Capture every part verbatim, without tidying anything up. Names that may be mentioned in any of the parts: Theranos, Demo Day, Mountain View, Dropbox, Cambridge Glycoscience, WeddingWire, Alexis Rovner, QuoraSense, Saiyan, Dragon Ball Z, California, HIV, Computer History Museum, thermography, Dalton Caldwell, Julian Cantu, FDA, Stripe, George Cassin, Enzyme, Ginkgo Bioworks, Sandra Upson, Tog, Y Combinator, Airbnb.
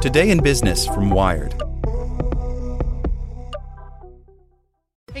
Today in Business from Wired. Hey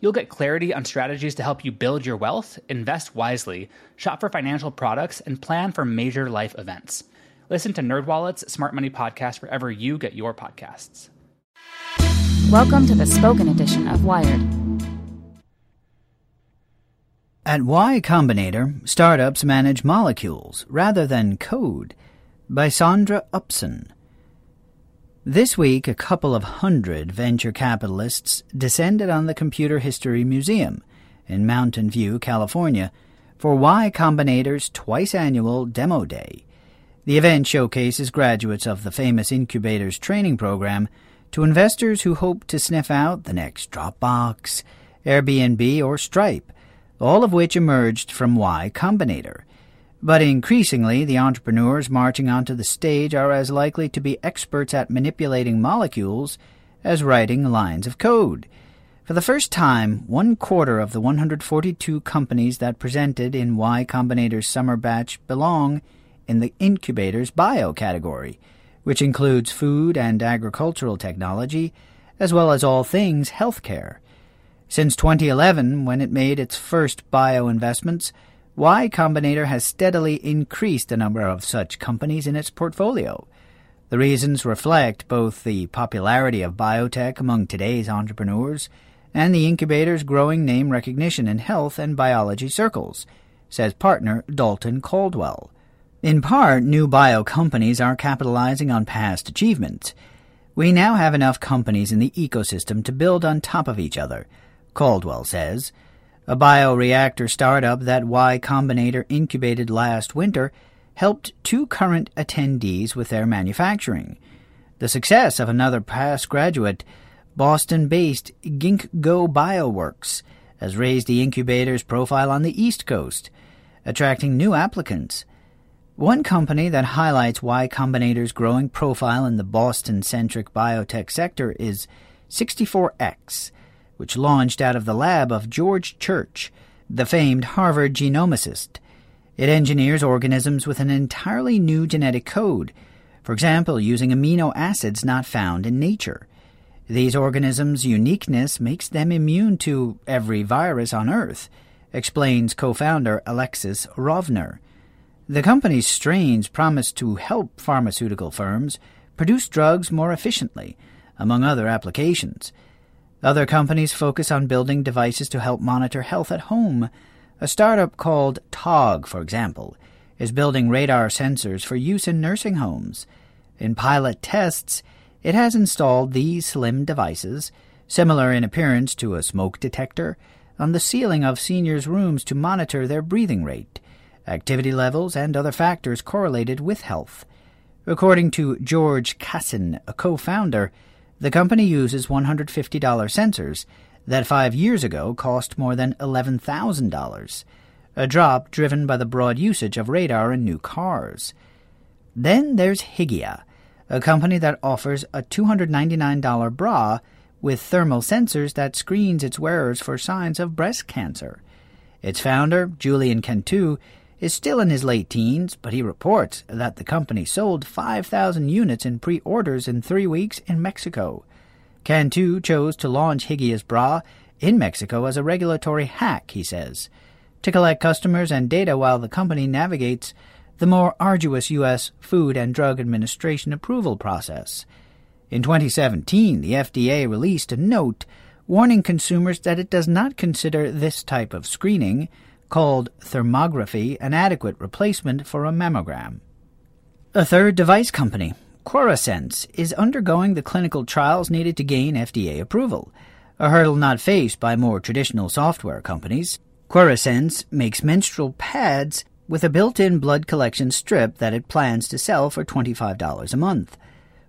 You'll get clarity on strategies to help you build your wealth, invest wisely, shop for financial products, and plan for major life events. Listen to NerdWallet's Smart Money Podcast wherever you get your podcasts. Welcome to the spoken edition of Wired. At Y Combinator, startups manage molecules rather than code. By Sandra Upson. This week, a couple of hundred venture capitalists descended on the Computer History Museum in Mountain View, California, for Y Combinator's twice-annual Demo Day. The event showcases graduates of the famous incubator's training program to investors who hope to sniff out the next Dropbox, Airbnb, or Stripe, all of which emerged from Y Combinator. But increasingly, the entrepreneurs marching onto the stage are as likely to be experts at manipulating molecules as writing lines of code. For the first time, one quarter of the one hundred forty-two companies that presented in Y Combinator's summer batch belong in the incubator's bio category, which includes food and agricultural technology, as well as all things healthcare. Since twenty eleven, when it made its first bio investments, Y Combinator has steadily increased the number of such companies in its portfolio. The reasons reflect both the popularity of biotech among today's entrepreneurs and the incubator's growing name recognition in health and biology circles, says partner Dalton Caldwell. In part, new bio companies are capitalizing on past achievements. We now have enough companies in the ecosystem to build on top of each other, Caldwell says. A bioreactor startup that Y Combinator incubated last winter helped two current attendees with their manufacturing. The success of another past graduate, Boston-based Ginkgo Bioworks, has raised the incubator's profile on the East Coast, attracting new applicants. One company that highlights Y Combinator's growing profile in the Boston-centric biotech sector is sixty-four X, which launched out of the lab of George Church, the famed Harvard genomicist. It engineers organisms with an entirely new genetic code, for example, using amino acids not found in nature. These organisms' uniqueness makes them immune to every virus on Earth, explains co-founder Alexis Rovner. The company's strains promise to help pharmaceutical firms produce drugs more efficiently, among other applications. Other companies focus on building devices to help monitor health at home. A startup called Tog, for example, is building radar sensors for use in nursing homes. In pilot tests, it has installed these slim devices, similar in appearance to a smoke detector, on the ceiling of seniors' rooms to monitor their breathing rate, activity levels, and other factors correlated with health. According to George Cassin, a co-founder, the company uses one hundred fifty dollars sensors that five years ago cost more than eleven thousand dollars, a drop driven by the broad usage of radar in new cars. Then there's Higia, a company that offers a two hundred ninety-nine dollars bra with thermal sensors that screens its wearers for signs of breast cancer. Its founder, Julian Cantu, is still in his late teens, but he reports that the company sold five thousand units in pre-orders in three weeks in Mexico. Cantu chose to launch Higia's bra in Mexico as a regulatory hack, he says, to collect customers and data while the company navigates the more arduous U S Food and Drug Administration approval process. In twenty seventeen, the F D A released a note warning consumers that it does not consider this type of screening, called thermography, an adequate replacement for a mammogram. A third device company, QuoraSense, is undergoing the clinical trials needed to gain F D A approval, a hurdle not faced by more traditional software companies. QuoraSense makes menstrual pads with a built-in blood collection strip that it plans to sell for twenty-five dollars a month.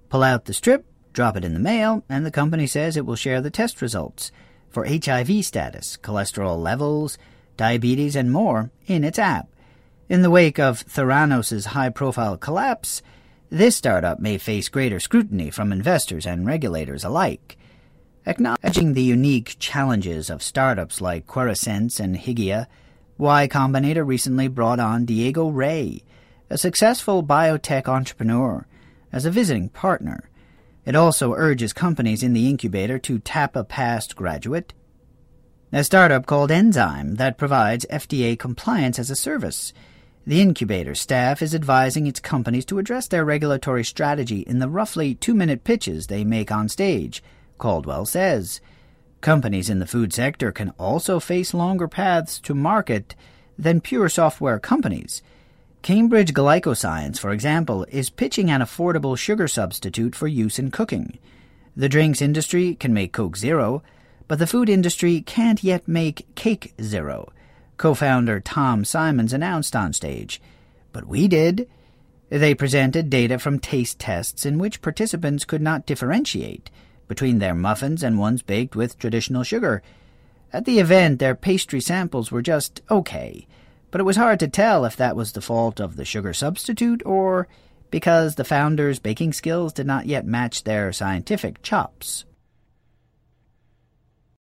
Pull out the strip, drop it in the mail, and the company says it will share the test results for H I V status, cholesterol levels, diabetes, and more in its app. In the wake of Theranos' high-profile collapse, this startup may face greater scrutiny from investors and regulators alike. Acknowledging the unique challenges of startups like QuoraSense and Higia, Y Combinator recently brought on Diego Ray, a successful biotech entrepreneur, as a visiting partner. It also urges companies in the incubator to tap a past graduate, a startup called Enzyme that provides F D A compliance as a service. The incubator staff is advising its companies to address their regulatory strategy in the roughly two-minute pitches they make on stage, Caldwell says. Companies in the food sector can also face longer paths to market than pure software companies. Cambridge Glycoscience, for example, is pitching an affordable sugar substitute for use in cooking. The drinks industry can make Coke Zero, but the food industry can't yet make Cake Zero, co-founder Tom Simons announced on stage. But we did. They presented data from taste tests in which participants could not differentiate between their muffins and ones baked with traditional sugar. At the event, their pastry samples were just okay, but it was hard to tell if that was the fault of the sugar substitute or because the founders' baking skills did not yet match their scientific chops.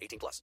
eighteen plus.